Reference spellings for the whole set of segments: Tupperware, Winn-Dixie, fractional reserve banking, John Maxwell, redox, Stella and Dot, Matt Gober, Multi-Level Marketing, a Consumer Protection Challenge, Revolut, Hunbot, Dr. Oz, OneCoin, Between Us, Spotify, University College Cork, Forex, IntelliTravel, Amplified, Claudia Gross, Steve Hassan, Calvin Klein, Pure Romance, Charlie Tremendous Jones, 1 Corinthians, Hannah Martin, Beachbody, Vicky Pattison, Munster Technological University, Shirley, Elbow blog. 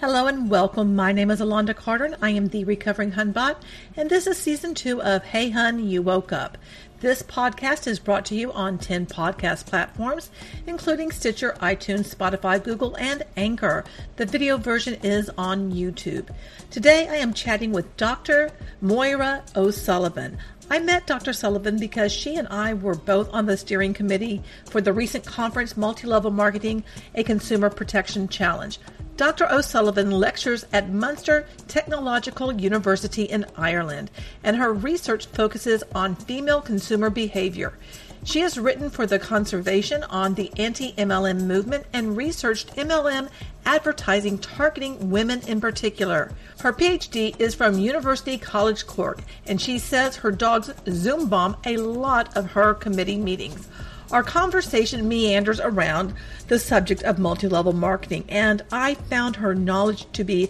Hello and welcome. My name is Alonda Carter and I am the recovering Hunbot, and this is season 2 of Hey Hun, You Woke Up. This podcast is brought to you on 10 podcast platforms, including Stitcher, iTunes, Spotify, Google, and Anchor. The video version is on YouTube. Today I am chatting with Dr. Moira O'Sullivan. I met Dr. Sullivan because she and I were both on the steering committee for the recent conference, Multi-Level Marketing, a Consumer Protection Challenge. Dr. O'Sullivan lectures at Munster Technological University in Ireland, and her research focuses on female consumer behavior. She has written for The Conservation on the anti-MLM movement and researched MLM advertising targeting women in particular. Her PhD is from University College Cork, and she says her dogs Zoom bomb a lot of her committee meetings. Our conversation meanders around the subject of multi-level marketing, and I found her knowledge to be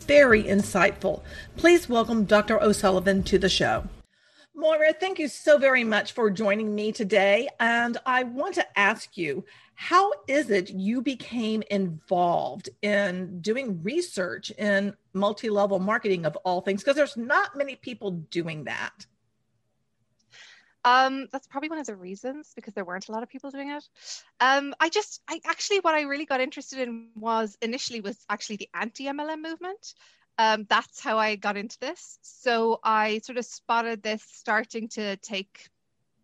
very insightful. Please welcome Dr. O'Sullivan to the show. Moira, thank you so very much for joining me today. And I want to ask you, how is it you became involved in doing research in multi-level marketing of all things? Because there's not many people doing that. That's probably one of the reasons, because there weren't a lot of people doing it. What I really got interested in was initially the anti-MLM movement. That's how I got into this. So I sort of spotted this starting to take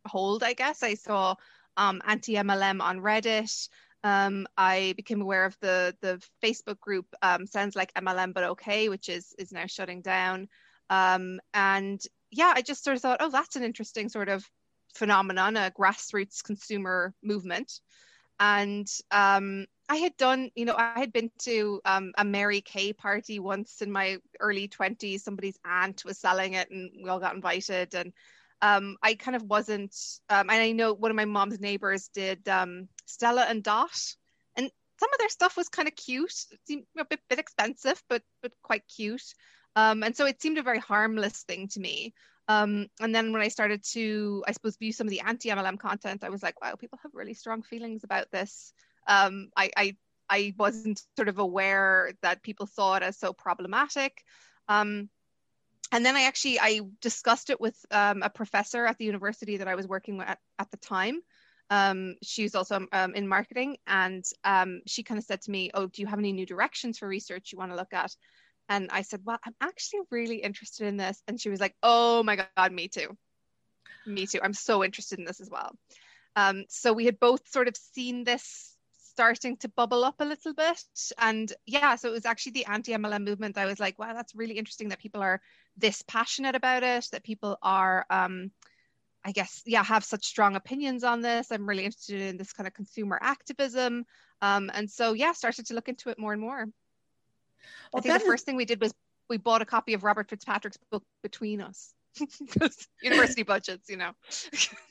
hold, I guess. I saw anti-MLM on Reddit. I became aware of the Facebook group Sounds Like MLM But Okay, which is now shutting down. I just sort of thought, oh, that's an interesting sort of phenomenon, a grassroots consumer movement. And I had been to a Mary Kay party once in my early 20s. Somebody's aunt was selling it and we all got invited. And I kind of wasn't, and I know one of my mom's neighbors did Stella and Dot. And some of their stuff was kind of cute. It seemed a bit expensive, but quite cute. And so it seemed a very harmless thing to me. And then when I started to, I suppose, view some of the anti-MLM content, I was like, wow, people have really strong feelings about this. I wasn't sort of aware that people saw it as so problematic. And then I discussed it with a professor at the university that I was working with at the time. She's also in marketing, and she kind of said to me, oh, do you have any new directions for research you want to look at? And I said, well, I'm actually really interested in this. And she was like, oh my God, me too. I'm so interested in this as well. So we had both sort of seen this starting to bubble up a little bit. And yeah, so it was actually the anti-MLM movement. I was like, wow, that's really interesting that people are this passionate about it, that people are, have such strong opinions on this. I'm really interested in this kind of consumer activism. And so started to look into it more and more. Well, I think the first thing we did was we bought a copy of Robert Fitzpatrick's book, Between Us, because university budgets, you know.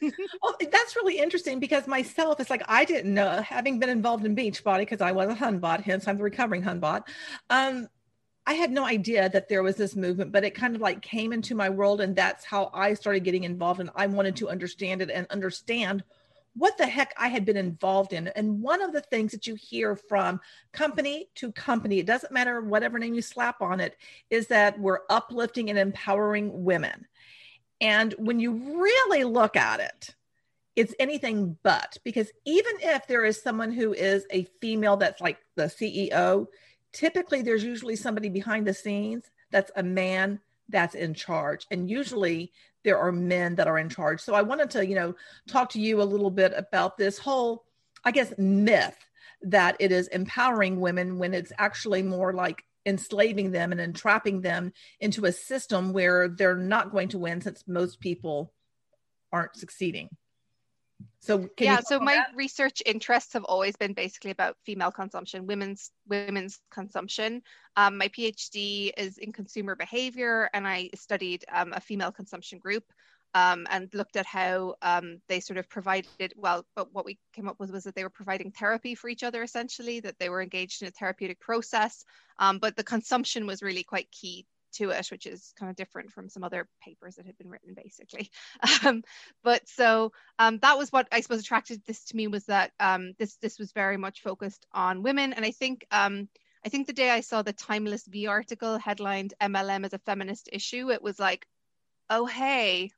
Well, that's really interesting, because myself, it's like I didn't know, having been involved in Beachbody, because I was a Hunbot, hence I'm the recovering Hunbot. I had no idea that there was this movement, but it kind of like came into my world, and that's how I started getting involved, and I wanted to understand it and understand what the heck I had been involved in. And one of the things that you hear from company to company, it doesn't matter whatever name you slap on it, is that we're uplifting and empowering women. And when you really look at it, it's anything but, because even if there is someone who is a female that's like the CEO, typically there's usually somebody behind the scenes that's a man that's in charge. And usually there are men that are in charge. So I wanted to, talk to you a little bit about this whole, I guess, myth that it is empowering women when it's actually more like enslaving them and entrapping them into a system where they're not going to win, since most people aren't succeeding. My research interests have always been basically about female consumption, women's consumption. My PhD is in consumer behavior, and I studied a female consumption group and looked at how they sort of provided, but what we came up with was that they were providing therapy for each other, essentially, that they were engaged in a therapeutic process. But the consumption was really quite key to it, which is kind of different from some other papers that had been written, basically. But that was what I suppose attracted this to me, was that this was very much focused on women. And I think I think the day I saw the Timeless V article headlined MLM as a feminist issue, it was like, oh, hey,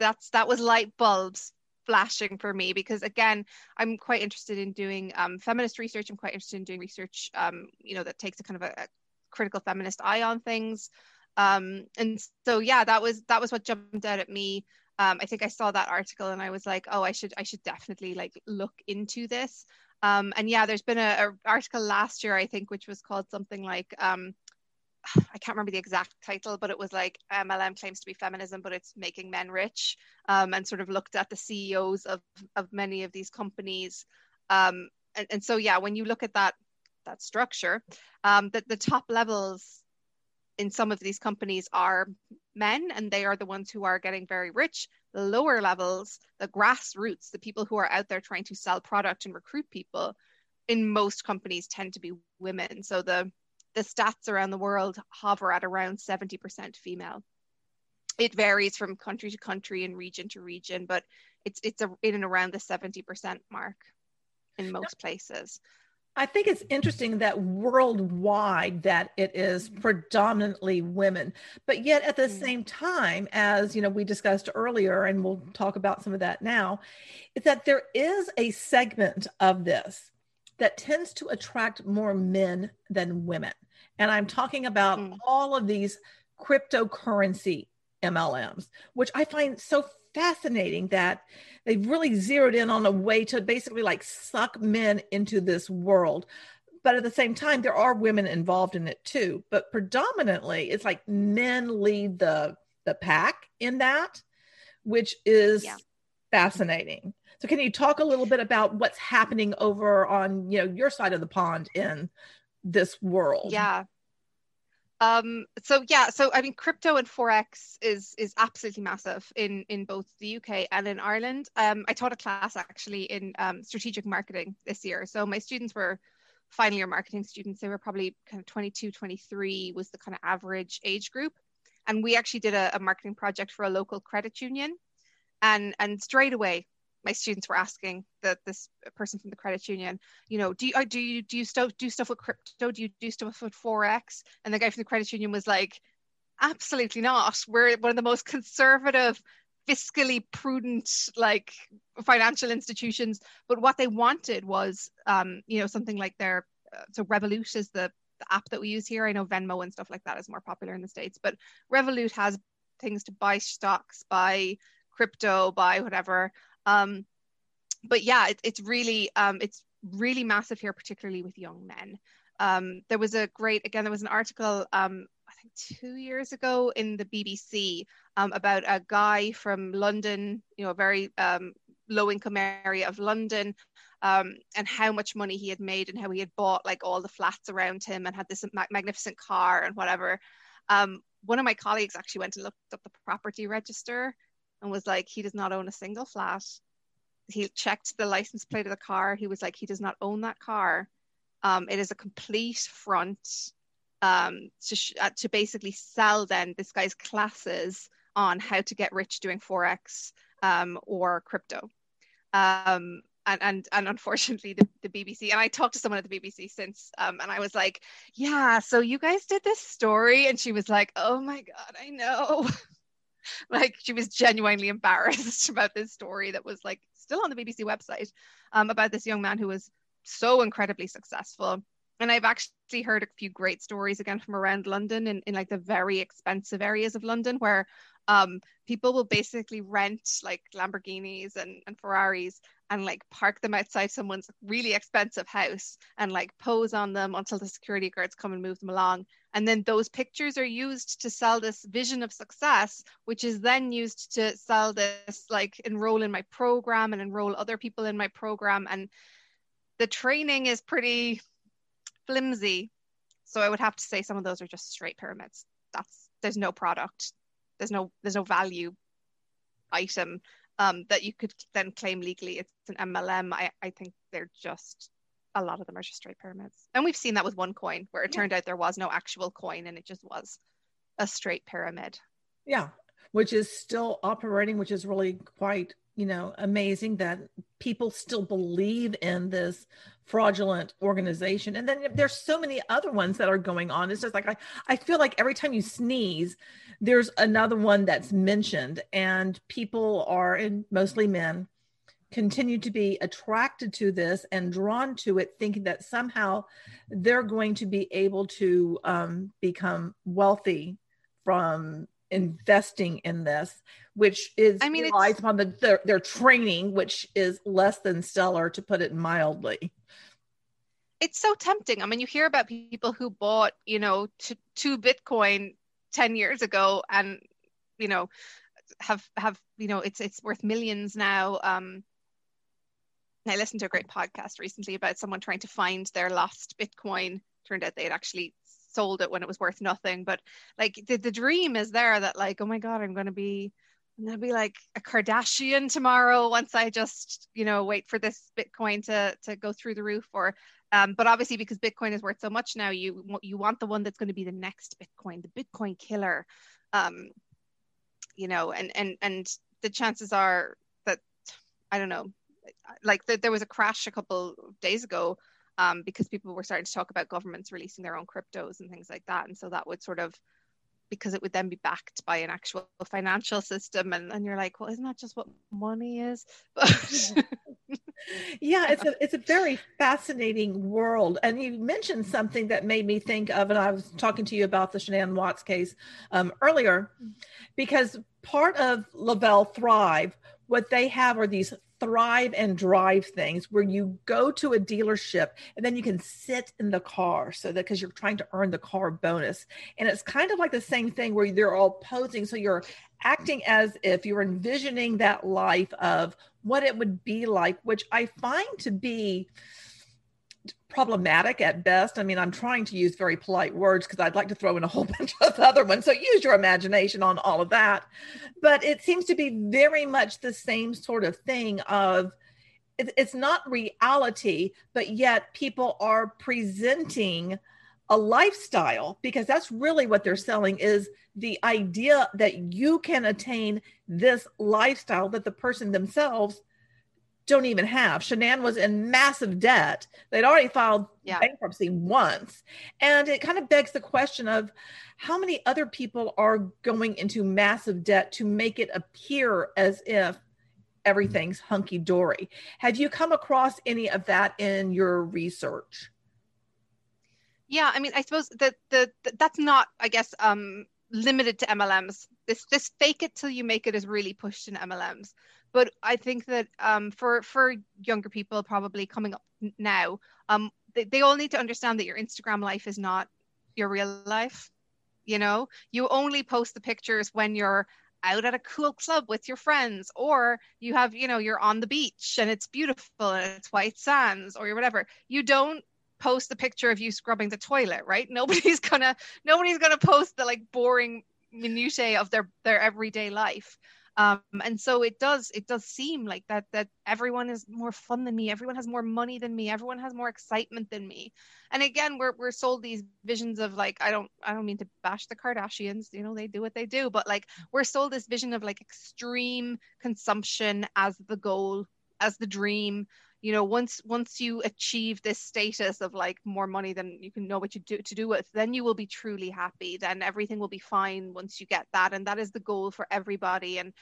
that was light bulbs flashing for me, because again, I'm quite interested in doing feminist research. I'm quite interested in doing research, that takes a kind of a critical feminist eye on things. And so, yeah, that was what jumped out at me. I think I saw that article and I was like, oh, I should definitely like look into this. And yeah, there's been an article last year, I think, which was called something like, I can't remember the exact title, but it was like MLM claims to be feminism, but it's making men rich, and sort of looked at the CEOs of many of these companies. And so, yeah, when you look at that structure, that the top levels in some of these companies are men, and they are the ones who are getting very rich. The lower levels, the grassroots, the people who are out there trying to sell product and recruit people, in most companies tend to be women. So the stats around the world hover at around 70% female. It varies from country to country and region to region, but it's in and around the 70% mark in most places. I think it's interesting that worldwide that it is predominantly women, but yet at the same time, as you know, we discussed earlier, and we'll talk about some of that now, is that there is a segment of this that tends to attract more men than women. And I'm talking about all of these cryptocurrency MLMs, which I find so fascinating that they've really zeroed in on a way to basically like suck men into this world. But at the same time, there are women involved in it too. But predominantly, it's like men lead the pack in that, which is fascinating. So can you talk a little bit about what's happening over on, you know, your side of the pond in this world? Yeah. So I mean, crypto and Forex is absolutely massive in both the UK and in Ireland. I taught a class actually in strategic marketing this year. So my students were final year marketing students. They were probably kind of 22, 23 was the kind of average age group. And we actually did a marketing project for a local credit union. And straight away, my students were asking this person from the credit union, you know, do you do stuff with crypto? Do you do stuff with Forex? And the guy from the credit union was like, absolutely not. We're one of the most conservative, fiscally prudent, like financial institutions. But what they wanted was, something like their, so Revolut is the app that we use here. I know Venmo and stuff like that is more popular in the States, but Revolut has things to buy stocks, buy crypto, buy whatever. But yeah, it's really massive here, particularly with young men. There was an article, I think 2 years ago in the BBC, about a guy from London, you know, a very, low income area of London, and how much money he had made and how he had bought like all the flats around him and had this magnificent car and whatever. One of my colleagues actually went and looked up the property register and was like, he does not own a single flat. He checked the license plate of the car. He was like, he does not own that car. It is a complete front to basically sell then this guy's classes on how to get rich doing Forex or crypto. And unfortunately, the BBC, and I talked to someone at the BBC since, and I was like, yeah, so you guys did this story. And she was like, oh my God, I know. Like she was genuinely embarrassed about this story that was like still on the BBC website about this young man who was so incredibly successful. And I've actually heard a few great stories again from around London in like the very expensive areas of London where people will basically rent like Lamborghinis and Ferraris and like park them outside someone's really expensive house and like pose on them until the security guards come and move them along. And then those pictures are used to sell this vision of success, which is then used to sell this, like enroll in my program and enroll other people in my program. And the training is pretty flimsy. So I would have to say some of those are just straight pyramids. There's no product. There's no value item that you could then claim legally. It's an MLM. I think they're just, a lot of them are just straight pyramids. And we've seen that with OneCoin, where it turned out there was no actual coin and it just was a straight pyramid. Yeah, which is still operating, which is really quite, amazing that people still believe in this fraudulent organization. And then there's so many other ones that are going on. It's just like, I feel like every time you sneeze, there's another one that's mentioned, and people are, and mostly men, continue to be attracted to this and drawn to it, thinking that somehow they're going to be able to become wealthy from investing in this, which is, I mean, relies upon their training, which is less than stellar, to put it mildly. It's so tempting. I mean, you hear about people who bought, you know, two Bitcoin 10 years ago and, you know, have, you know, it's worth millions now. I listened to a great podcast recently about someone trying to find their lost Bitcoin. Turned out they had actually sold it when it was worth nothing. But like the dream is there that like, oh my God, I'm going to be like a Kardashian tomorrow once I just, you know, wait for this Bitcoin to go through the roof. Or but obviously because Bitcoin is worth so much now, you want the one that's going to be the next Bitcoin, the Bitcoin killer. You know, and the chances are that, I don't know, like there was a crash a couple of days ago because people were starting to talk about governments releasing their own cryptos and things like that. And so that would sort of, because it would then be backed by an actual financial system. And you're like, well, isn't that just what money is? Yeah, it's a very fascinating world. And you mentioned something that made me think of, and I was talking to you about the Shanann Watts case earlier, because part of Level Thrive, what they have are these thrive and drive things where you go to a dealership and then you can sit in the car, so that because you're trying to earn the car bonus. And it's kind of like the same thing where they're all posing. So you're acting as if you're envisioning that life of what it would be like, which I find to be problematic at best. I mean, I'm trying to use very polite words because I'd like to throw in a whole bunch of other ones. So use your imagination on all of that. But it seems to be very much the same sort of thing of it's not reality, but yet people are presenting a lifestyle, because that's really what they're selling, is the idea that you can attain this lifestyle that the person themselves don't even have. Shanann was in massive debt. They'd already filed bankruptcy once. And it kind of begs the question of how many other people are going into massive debt to make it appear as if everything's hunky-dory. Have you come across any of that in your research? Yeah, I mean, I suppose that that's not, I guess, limited to MLMs. This fake it till you make it is really pushed in MLMs. But I think that for younger people probably coming up now, they all need to understand that your Instagram life is not your real life. You know, you only post the pictures when you're out at a cool club with your friends, or you have, you know, you're on the beach and it's beautiful and it's white sands or whatever. You don't post the picture of you scrubbing the toilet, right? Nobody's gonna post the like boring minutiae of their everyday life. And so it does seem like that everyone is more fun than me. Everyone has more money than me. Everyone has more excitement than me. And again, we're sold these visions of like, I don't mean to bash the Kardashians, you know, they do what they do, but like we're sold this vision of like extreme consumption as the goal, as the dream. You know, once you achieve this status of like more money than you can know what you do to do with, then you will be truly happy. Then everything will be fine once you get that. And that is the goal for everybody. And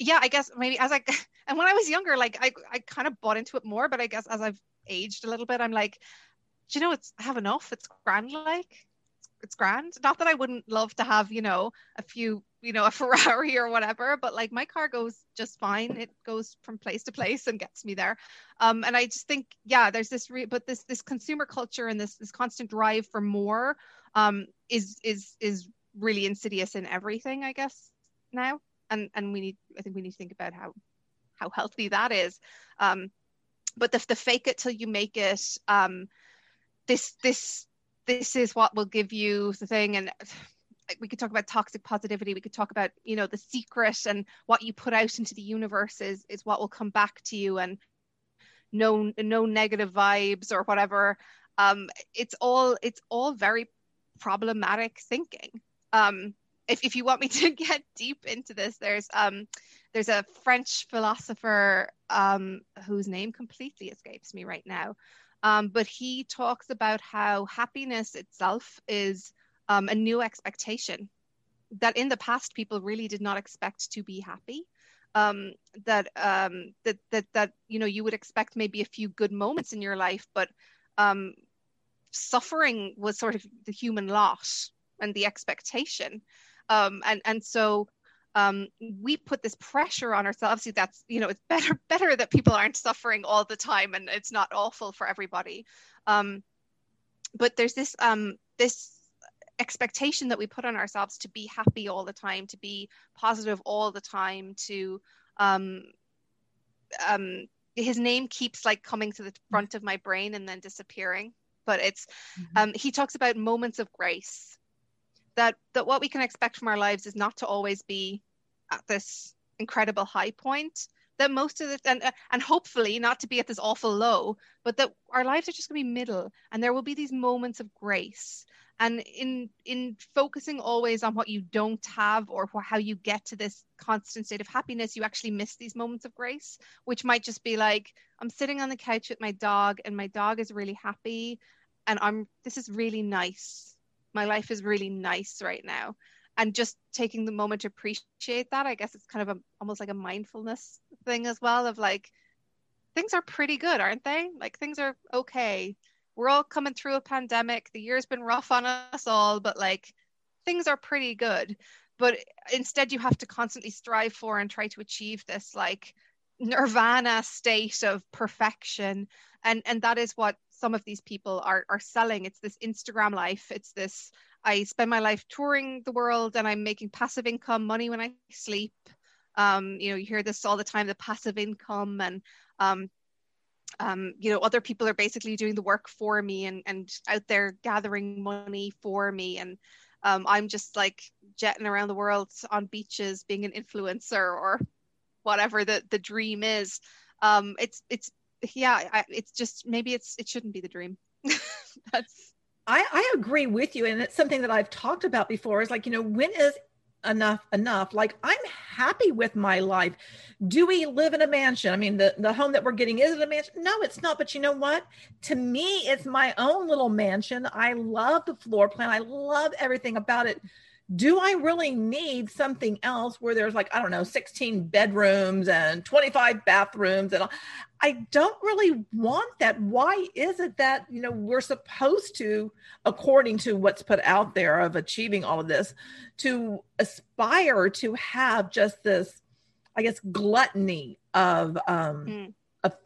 yeah, I guess maybe as and when I was younger, like I kind of bought into it more, but I guess as I've aged a little bit, I'm like, do you know, I have enough. It's grand. Like it's grand. Not that I wouldn't love to have, you know, a few, you know, a Ferrari or whatever, but like my car goes just fine. It goes from place to place and gets me there. And I just think, yeah, there's this, but this consumer culture and this constant drive for more is really insidious in everything, I guess, now. And I think we need to think about how healthy that is. But the fake it till you make it, this is what will give you the thing. And we could talk about toxic positivity. We could talk about, you know, the secret, and what you put out into the universe is what will come back to you, and no negative vibes or whatever. It's all very problematic thinking. If you want me to get deep into this, there's There's a French philosopher whose name completely escapes me right now. But he talks about how happiness itself is a new expectation, that in the past people really did not expect to be happy. That you know, you would expect maybe a few good moments in your life, but suffering was sort of the human lot and the expectation, and so we put this pressure on ourselves. Obviously, that's, you know, it's better that people aren't suffering all the time and it's not awful for everybody, but there's this this expectation that we put on ourselves to be happy all the time, to be positive all the time, to his name keeps like coming to the front of my brain and then disappearing, but it's he talks about moments of grace, that what we can expect from our lives is not to always be at this incredible high point, that most of the and hopefully not to be at this awful low, but that our lives are just going to be middle, and there will be these moments of grace. And in focusing always on what you don't have or how you get to this constant state of happiness, you actually miss these moments of grace, which might just be like, I'm sitting on the couch with my dog and my dog is really happy, and this is really nice. My life is really nice right now. And just taking the moment to appreciate that, I guess it's kind of almost like a mindfulness thing as well, of like, things are pretty good, aren't they? Like, things are okay. We're all coming through a pandemic. The year's been rough on us all, but like, things are pretty good. But instead you have to constantly strive for and try to achieve this like nirvana state of perfection. And that is what some of these people are selling. It's this Instagram life. It's this, I spend my life touring the world and I'm making passive income money when I sleep. You know, you hear this all the time, the passive income, and, you know, other people are basically doing the work for me and out there gathering money for me. And I'm just like jetting around the world on beaches, being an influencer or whatever the dream is. It's just, maybe it shouldn't be the dream. I agree with you. And it's something that I've talked about before, is like, you know, when is enough, like, I'm happy with my life. Do we live in a mansion? I mean, the home that we're getting, is it a mansion? No, it's not. But you know what? To me, it's my own little mansion. I love the floor plan. I love everything about it. Do I really need something else where there's like, I don't know, 16 bedrooms and 25 bathrooms? And I don't really want that. Why is it that, you know, we're supposed to, according to what's put out there of achieving all of this, to aspire to have just this, I guess, gluttony of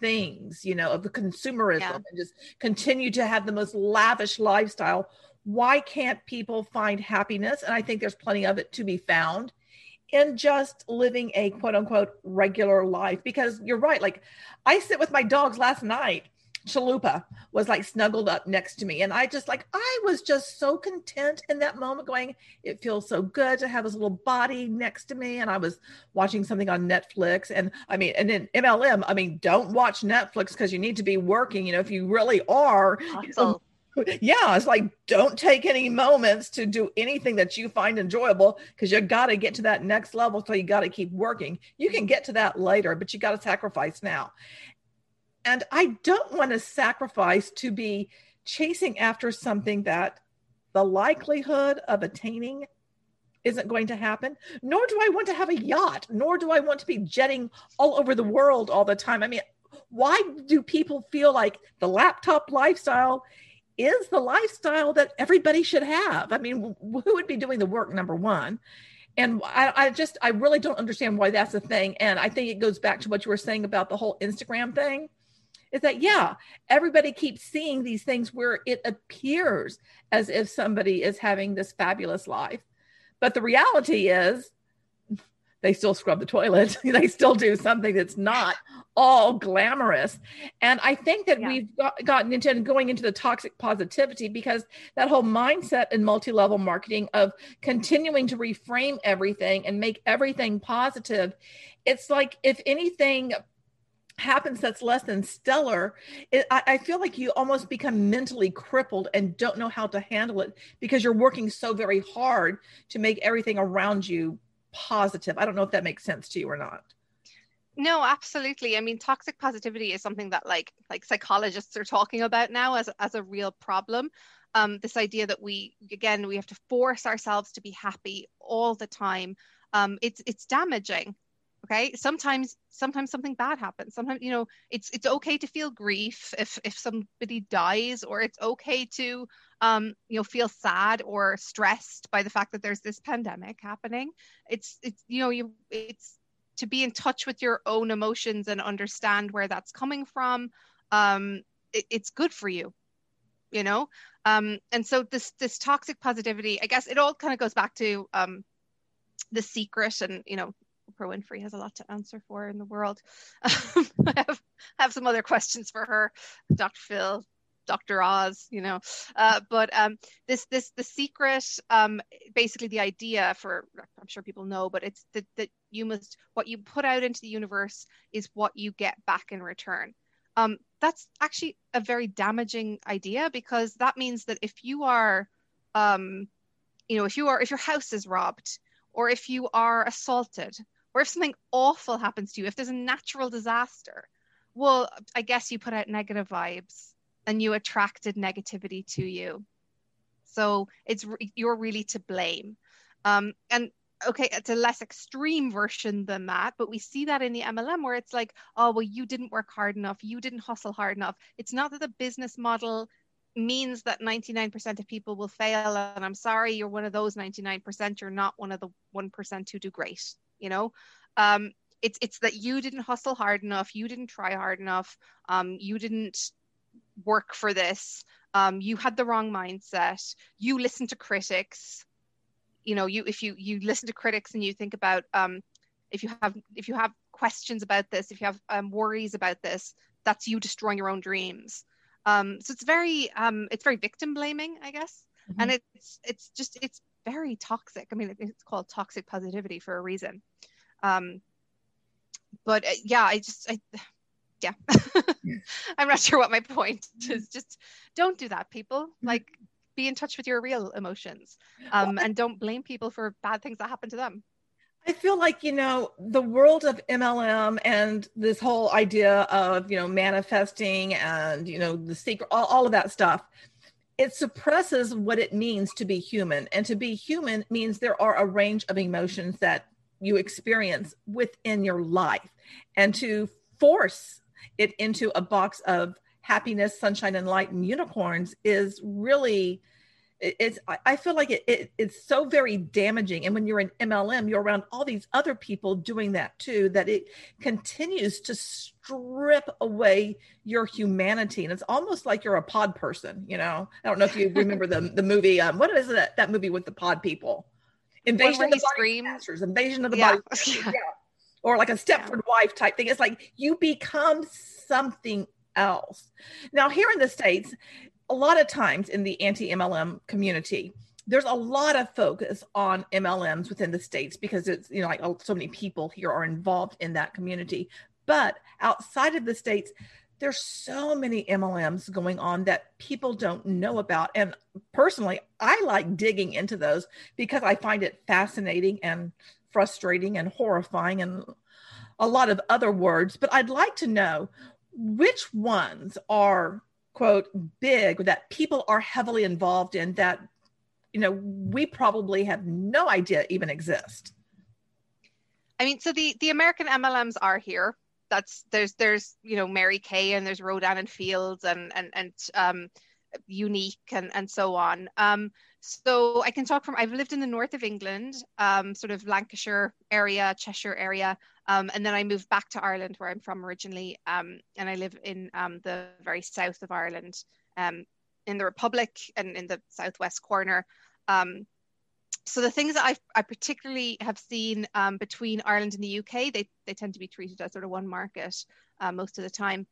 things, you know, of the consumerism, and just continue to have the most lavish lifestyle? Why can't people find happiness? And I think there's plenty of it to be found in just living a quote unquote regular life, because you're right. Like, I sit with my dogs last night. Chalupa was like snuggled up next to me. And I was just so content in that moment, going, it feels so good to have his little body next to me. And I was watching something on Netflix, and then MLM, don't watch Netflix, because you need to be working. You know, if you really are, yeah, it's like, don't take any moments to do anything that you find enjoyable, because you got to get to that next level. So you got to keep working. You can get to that later, but you got to sacrifice now. And I don't want to sacrifice to be chasing after something that the likelihood of attaining isn't going to happen. Nor do I want to have a yacht, nor do I want to be jetting all over the world all the time. I mean, why do people feel like the laptop lifestyle is the lifestyle that everybody should have? I mean, who would be doing the work, number one? And I really don't understand why that's a thing. And I think it goes back to what you were saying about the whole Instagram thing, is that, yeah, everybody keeps seeing these things where it appears as if somebody is having this fabulous life. But the reality is, they still scrub the toilet. They still do something that's not all glamorous. And I think that we've gotten into and going into the toxic positivity, because that whole mindset in multi-level marketing of continuing to reframe everything and make everything positive. It's like, if anything happens that's less than stellar, I feel like you almost become mentally crippled and don't know how to handle it, because you're working so very hard to make everything around you positive. I don't know if that makes sense to you or not. No, absolutely. I mean, toxic positivity is something that like psychologists are talking about now as a real problem. This idea that we have to force ourselves to be happy all the time. It's damaging. Okay. Sometimes something bad happens. Sometimes, you know, it's okay to feel grief if somebody dies, or it's okay to, feel sad or stressed by the fact that there's this pandemic happening. It's to be in touch with your own emotions and understand where that's coming from. It's good for you, you know? And so this toxic positivity, I guess it all kind of goes back to The Secret, and, you know, Oprah Winfrey has a lot to answer for in the world. I have some other questions for her, Dr. Phil, Dr. Oz, you know, but The Secret, basically the idea for, I'm sure people know, but it's that you must, what you put out into the universe is what you get back in return. That's actually a very damaging idea, because that means that if you are, if your house is robbed, or if you are assaulted, or if something awful happens to you, if there's a natural disaster, well, I guess you put out negative vibes and you attracted negativity to you. So you're really to blame. And okay, it's a less extreme version than that, but we see that in the MLM where it's like, oh, well, you didn't work hard enough. You didn't hustle hard enough. It's not that the business model means that 99% of people will fail, and I'm sorry, you're one of those 99%. You're not one of the 1% who do great, you know. It's that you didn't hustle hard enough, you didn't try hard enough, you didn't work for this, you had the wrong mindset, you listened to critics, you know, if you listen to critics and you think about if you have questions about this, if you have worries about this, that's you destroying your own dreams. So it's very victim blaming, I guess. Mm-hmm. And it's very toxic. I mean, it's called toxic positivity for a reason. But I'm not sure what my point is. Just don't do that, people. Like, be in touch with your real emotions, and don't blame people for bad things that happen to them. I feel like, you know, the world of MLM and this whole idea of, you know, manifesting and, you know, The Secret, all of that stuff, it suppresses what it means to be human. And to be human means there are a range of emotions that you experience within your life. And to force it into a box of happiness, sunshine, and light and unicorns is really... I feel like it's so very damaging. And when you're in MLM, you're around all these other people doing that too, that it continues to strip away your humanity. And it's almost like you're a pod person, you know? I don't know if you remember the movie, what is it, that movie with the pod people? Invasion of the Body Snatchers. Yeah. Or like a Stepford Wife type thing. It's like you become something else. Now here in the States, a lot of times in the anti-MLM community, there's a lot of focus on MLMs within the States because it's, you know, like so many people here are involved in that community. But outside of the States, there's so many MLMs going on that people don't know about. And personally, I like digging into those because I find it fascinating and frustrating and horrifying and a lot of other words. But I'd like to know which ones are, quote, big, that people are heavily involved in that, you know, we probably have no idea even exist. I mean, so the American MLMs are here. There's you know, Mary Kay, and there's Rodan and Fields and Unique and so on. So I can talk from, I've lived in the north of England, sort of Lancashire area, Cheshire area. And then I moved back to Ireland, where I'm from originally. And I live in the very south of Ireland, in the Republic and in the southwest corner. So the things that I particularly have seen between Ireland and the UK, they tend to be treated as sort of one market most of the time.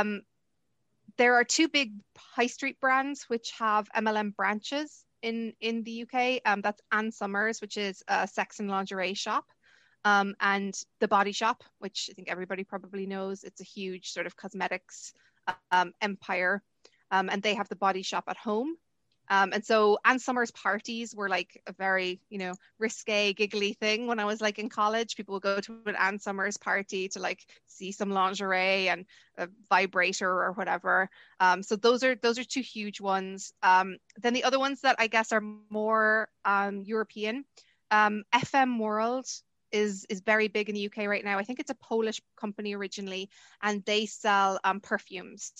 There are two big high street brands which have MLM branches in the UK. That's Ann Summers, which is a sex and lingerie shop, and the Body Shop, which I think everybody probably knows. It's a huge sort of cosmetics empire, and they have the Body Shop at Home. And so Ann Summers parties were like a very, you know, risque, giggly thing when I was like in college. People would go to an Ann Summers party to like see some lingerie and a vibrator or whatever. So those are two huge ones. Then the other ones that I guess are more European. FM World is very big in the UK right now. I think it's a Polish company originally, and they sell perfumes.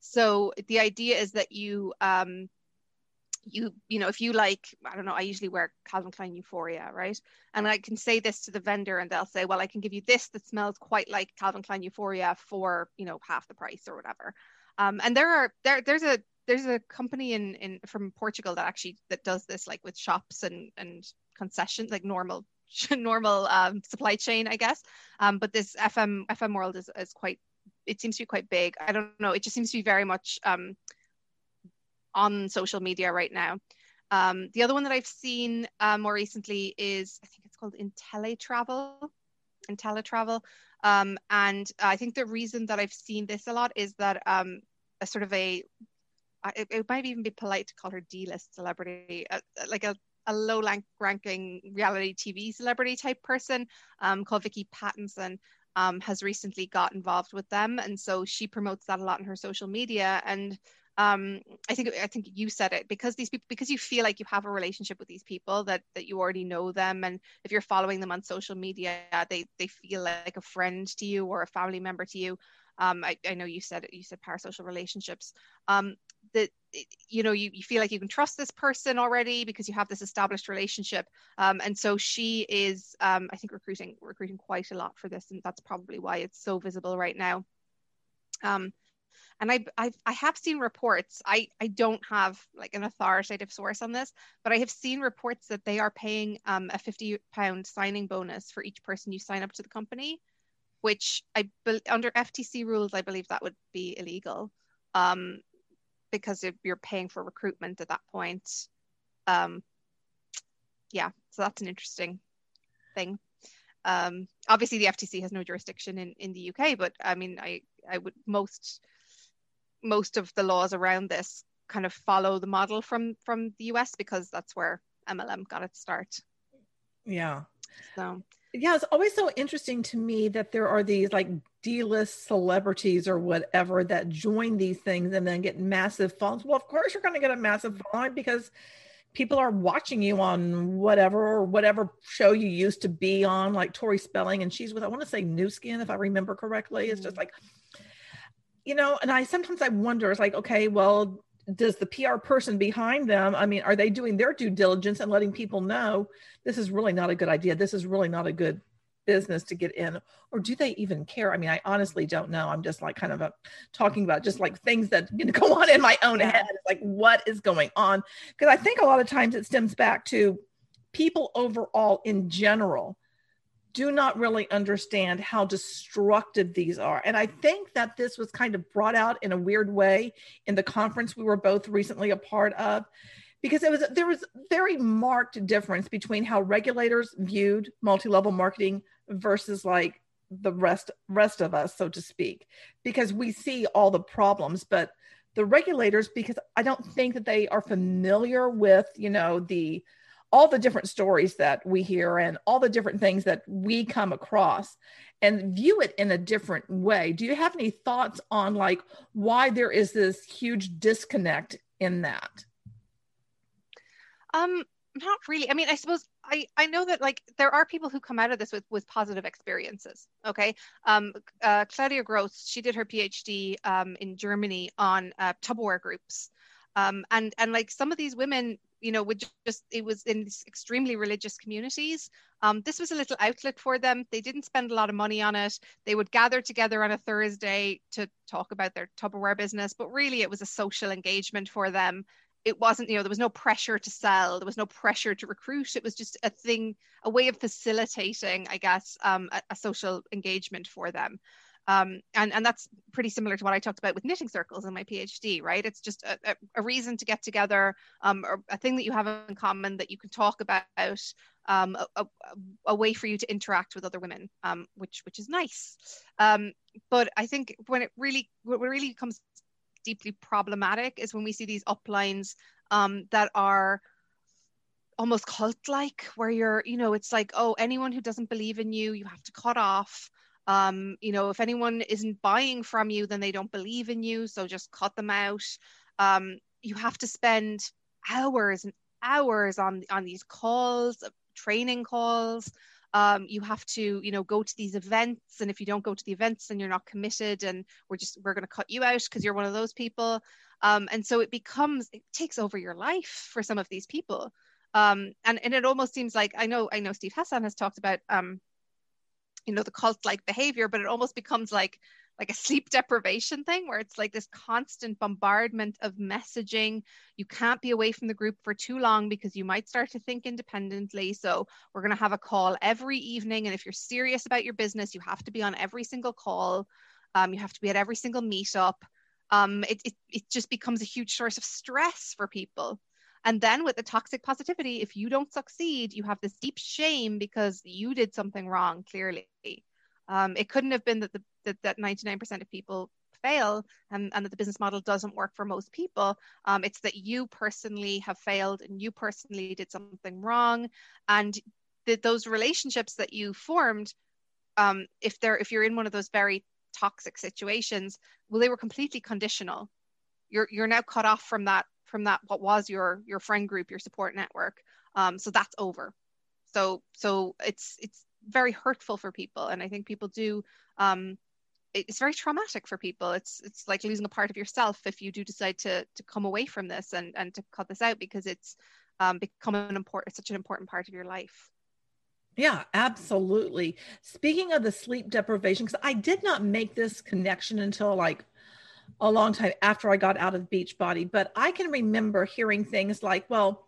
So the idea is that you, you know, if you like, I don't know, I usually wear Calvin Klein Euphoria, right? And I can say this to the vendor and they'll say, well, I can give you this that smells quite like Calvin Klein Euphoria for, you know, half the price or whatever. And there's a company in from Portugal that actually that does this like with shops and concessions, like normal supply chain, I guess. But this FM World is quite, it seems to be quite big. I don't know. It just seems to be very much on social media right now. The other one that I've seen more recently is, I think it's called IntelliTravel. And I think the reason that I've seen this a lot is that a sort of it might even be polite to call her D-list celebrity, like a low-ranking reality TV celebrity type person called Vicky Pattison. Has recently got involved with them. And so she promotes that a lot in her social media. And I think you said it, because these people, because you feel like you have a relationship with these people, that you already know them. And if you're following them on social media, they feel like a friend to you or a family member to you. I know you said it, you said parasocial relationships, that, you know, you feel like you can trust this person already because you have this established relationship. And so she is, I think, recruiting quite a lot for this. And that's probably why it's so visible right now. And I have seen reports. I don't have like an authoritative source on this, but I have seen reports that they are paying a £50 signing bonus for each person you sign up to the company, which under FTC rules, I believe that would be illegal, because if you're paying for recruitment at that point. Yeah, so that's an interesting thing. Obviously, the FTC has no jurisdiction in the UK, but I mean, I would most of the laws around this kind of follow the model from the US, because that's where MLM got its start. Yeah. So. Yeah, it's always so interesting to me that there are these like D-list celebrities or whatever that join these things and then get massive followings. Well, of course you're going to get a massive following because people are watching you on whatever show you used to be on, like Tori Spelling, and she's with, I want to say, New Skin, if I remember correctly. It's just like, you know, and I sometimes wonder, it's like, okay, well, does the PR person behind them, I mean, are they doing their due diligence and letting people know this is really not a good idea? This is really not a good business to get in, or do they even care? I mean, I honestly don't know. I'm just like kind of talking about just like things that go on in my own head. It's like, what is going on? Because I think a lot of times it stems back to people overall in general do not really understand how destructive these are. And I think that this was kind of brought out in a weird way in the conference we were both recently a part of, because there was very marked difference between how regulators viewed multi-level marketing versus like the rest of us, so to speak, because we see all the problems, but the regulators, because I don't think that they are familiar with, you know, all the different stories that we hear and all the different things that we come across, and view it in a different way. Do you have any thoughts on like why there is this huge disconnect in that? Not really. I mean, I suppose I know that like there are people who come out of this with positive experiences. Okay. Claudia Gross, she did her PhD in Germany on Tupperware groups. And like some of these women, you know, would just, it was in these extremely religious communities. This was a little outlet for them. They didn't spend a lot of money on it. They would gather together on a Thursday to talk about their Tupperware business, but really it was a social engagement for them. It wasn't, you know, there was no pressure to sell. There was no pressure to recruit. It was just a thing, a way of facilitating, I guess, a social engagement for them. And that's pretty similar to what I talked about with knitting circles in my PhD, right? It's just a reason to get together, or a thing that you have in common that you can talk about, a way for you to interact with other women, which is nice. But I think when it really comes deeply problematic is when we see these uplines that are almost cult-like, where you're, you know, it's like, oh, anyone who doesn't believe in you, you have to cut off. You know, if anyone isn't buying from you, then they don't believe in you, so just cut them out. You have to spend hours and hours on these calls, training calls. You have to, you know, go to these events, and if you don't go to the events, then you're not committed, and we're going to cut you out because you're one of those people. And so it takes over your life for some of these people. And it almost seems like, I know Steve Hassan has talked about, you know, the cult-like behavior, but it almost becomes like a sleep deprivation thing, where it's like this constant bombardment of messaging. You can't be away from the group for too long because you might start to think independently. So we're going to have a call every evening. And if you're serious about your business, you have to be on every single call. You have to be at every single meetup. It just becomes a huge source of stress for people. And then with the toxic positivity, if you don't succeed, you have this deep shame because you did something wrong, clearly. It couldn't have been that 99% of people fail and that the business model doesn't work for most people. It's that you personally have failed and you personally did something wrong. And those relationships that you formed, if you're in one of those very toxic situations, well, they were completely conditional. You're now cut off from that what was your friend group, your support network. So that's over. So it's very hurtful for people. And I think people do, it's very traumatic for people. It's like losing a part of yourself if you do decide to come away from this and to cut this out, because it's become such an important part of your life. Yeah, absolutely. Speaking of the sleep deprivation, because I did not make this connection until like a long time after I got out of Beachbody, but I can remember hearing things like, well,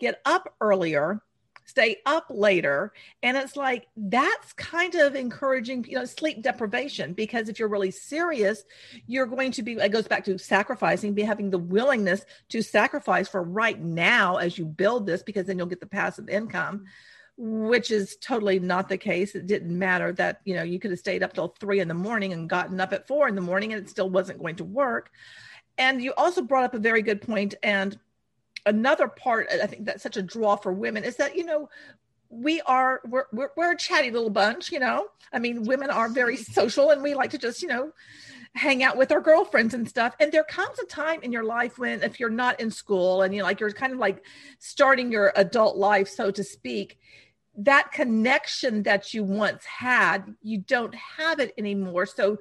get up earlier, stay up later. And it's like, that's kind of encouraging, you know, sleep deprivation, because if you're really serious, you're going to be, it goes back to sacrificing, be having the willingness to sacrifice for right now as you build this, because then you'll get the passive income, which is totally not the case. It didn't matter that, you know, you could have stayed up till 3 a.m. and gotten up at 4 a.m. and it still wasn't going to work. And you also brought up a very good point. And another part, I think that's such a draw for women, is that, you know, we're a chatty little bunch, you know, I mean, women are very social and we like to just, you know, hang out with our girlfriends and stuff. And there comes a time in your life when, if you're not in school and you know, like, you're kind of like starting your adult life, so to speak, that connection that you once had, you don't have it anymore. So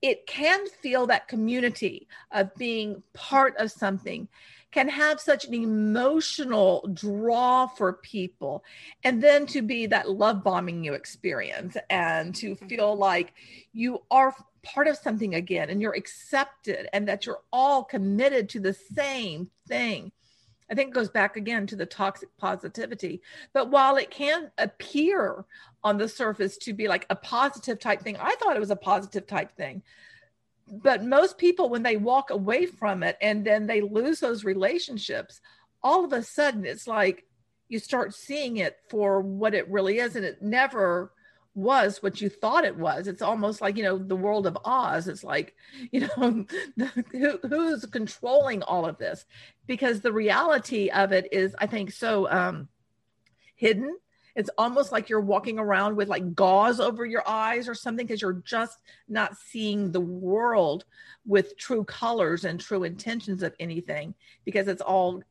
it can feel, that community of being part of something can have such an emotional draw for people. And then to be that love bombing you experience and to feel like you are part of something again and you're accepted and that you're all committed to the same thing. I think it goes back again to the toxic positivity. But while it can appear on the surface to be like a positive type thing, I thought it was a positive type thing. But most people, when they walk away from it and then they lose those relationships, all of a sudden it's like you start seeing it for what it really is. And it never was what you thought it was. It's almost like, you know, the world of Oz. It's like, you know, who's controlling all of this? Because the reality of it is, I think, so hidden. It's almost like you're walking around with like gauze over your eyes or something, because you're just not seeing the world with true colors and true intentions of anything, because it's all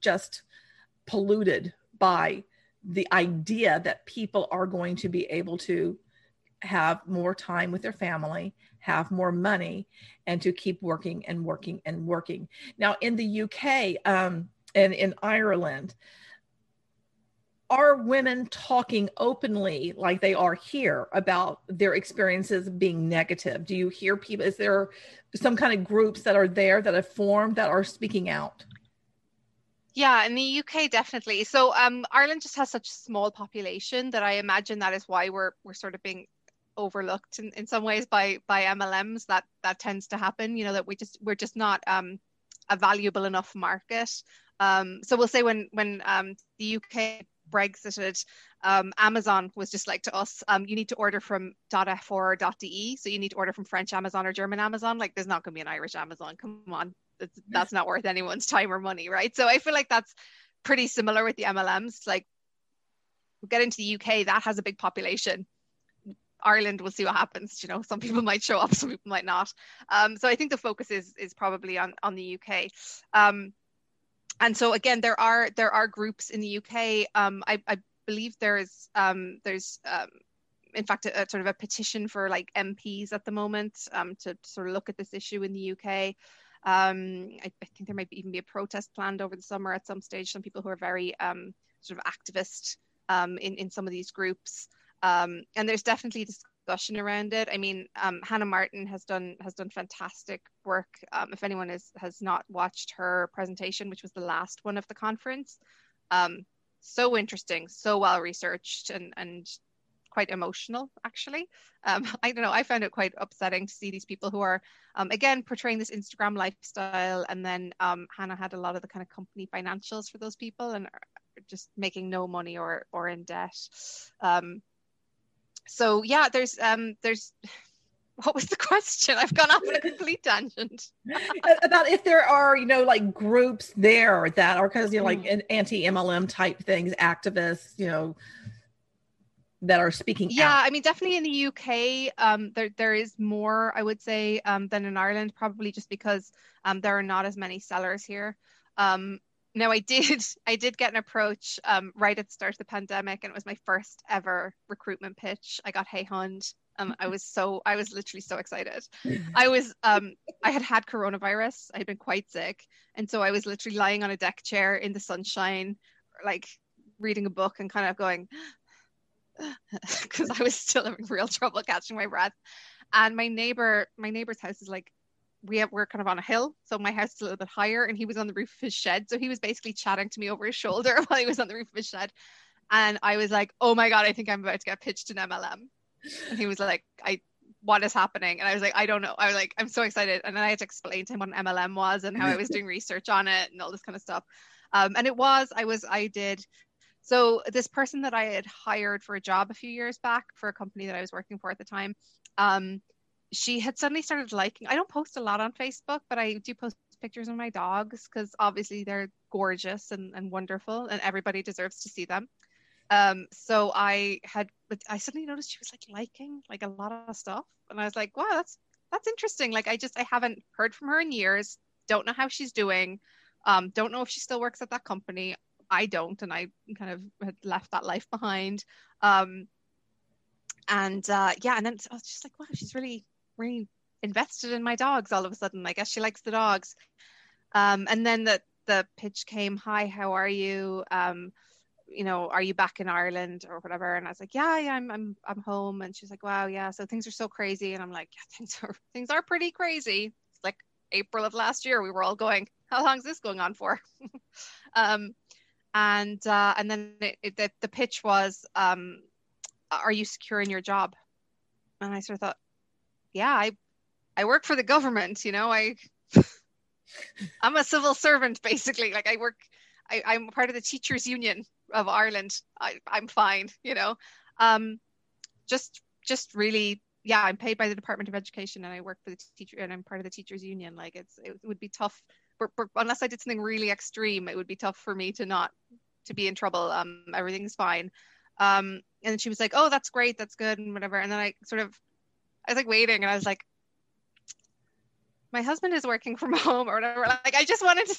just polluted by the idea that people are going to be able to have more time with their family, have more money, and to keep working and working and working. Now in the UK and in Ireland, are women talking openly like they are here about their experiences being negative? Do you hear people, is there some kind of groups that are there that have formed that are speaking out? Yeah, in the UK, definitely. So Ireland just has such a small population that I imagine that is why we're sort of being overlooked in some ways by MLMs. That tends to happen, you know, that we're just not a valuable enough market. So we'll say when the UK Brexited, Amazon was just like to us, you need to order from .f or .de. So you need to order from French Amazon or German Amazon. Like there's not going to be an Irish Amazon. Come on. That's not worth anyone's time or money. Right. So I feel like that's pretty similar with the MLMs. Like we'll get into the UK, that has a big population. Ireland, we'll see what happens. You know, some people might show up, some people might not. So I think the focus is probably on the UK. And so again, there are groups in the UK. I believe there's in fact a sort of a petition for like MPs at the moment to sort of look at this issue in the UK. I think there might even be a protest planned over the summer at some stage. Some people who are very sort of activist in some of these groups. And there's definitely discussion around it. I mean, Hannah Martin has done fantastic work. If anyone has not watched her presentation, which was the last one of the conference, so interesting, so well researched, and quite emotional actually. I don't know, I found it quite upsetting to see these people who are again portraying this Instagram lifestyle, and then Hannah had a lot of the kind of company financials for those people and are just making no money or in debt. So yeah, there's what was the question? I've gone off on a complete tangent. About if there are, you know, like groups there that are kind of, you know, like an anti-MLM type things, activists, you know, that are speaking out. I mean, definitely in the UK, there is more, I would say, than in Ireland, probably just because there are not as many sellers here. Now I did get an approach right at the start of the pandemic, and it was my first ever recruitment pitch. I got Hey Hund. I was literally so excited. I had coronavirus. I had been quite sick. And so I was literally lying on a deck chair in the sunshine, like reading a book and kind of going, because I was still having real trouble catching my breath. And my neighbor's house is like, we're kind of on a hill, so my house is a little bit higher, and he was on the roof of his shed, so he was basically chatting to me over his shoulder while he was on the roof of his shed. And I was like, oh my god, I think I'm about to get pitched an MLM. And he was like, what is happening? And I was like, I don't know. I was like, I'm so excited. And then I had to explain to him what an MLM was and how I was doing research on it and all this kind of stuff. And it was so this person that I had hired for a job a few years back for a company that I was working for at the time, she had suddenly started liking, I don't post a lot on Facebook, but I do post pictures of my dogs because obviously they're gorgeous and wonderful and everybody deserves to see them. So I suddenly noticed she was like liking like a lot of stuff. And I was like, wow, that's interesting. Like, I haven't heard from her in years. Don't know how she's doing. Don't know if she still works at that company. I don't. And I kind of had left that life behind. And then I was just like, wow, she's really invested in my dogs all of a sudden. I guess she likes the dogs. And then the pitch came, hi, how are you? You know, are you back in Ireland or whatever? And I was like, yeah, I'm home. And she's like, wow, yeah, so things are so crazy. And I'm like, yeah, things are pretty crazy. It's like April of last year, we were all going, how long is this going on for? And then the pitch was, are you secure in your job? And I sort of thought, yeah, I work for the government, you know, I'm a civil servant, basically. Like I'm part of the teachers union of Ireland. I'm fine, you know, just really, yeah, I'm paid by the Department of Education and I work for the teacher and I'm part of the teachers union. Like it would be tough, but unless I did something really extreme, it would be tough for me to be in trouble. Everything's fine. And she was like, oh, that's great. That's good. And whatever. And then I was like waiting and I was like, my husband is working from home or whatever. Like, I just wanted it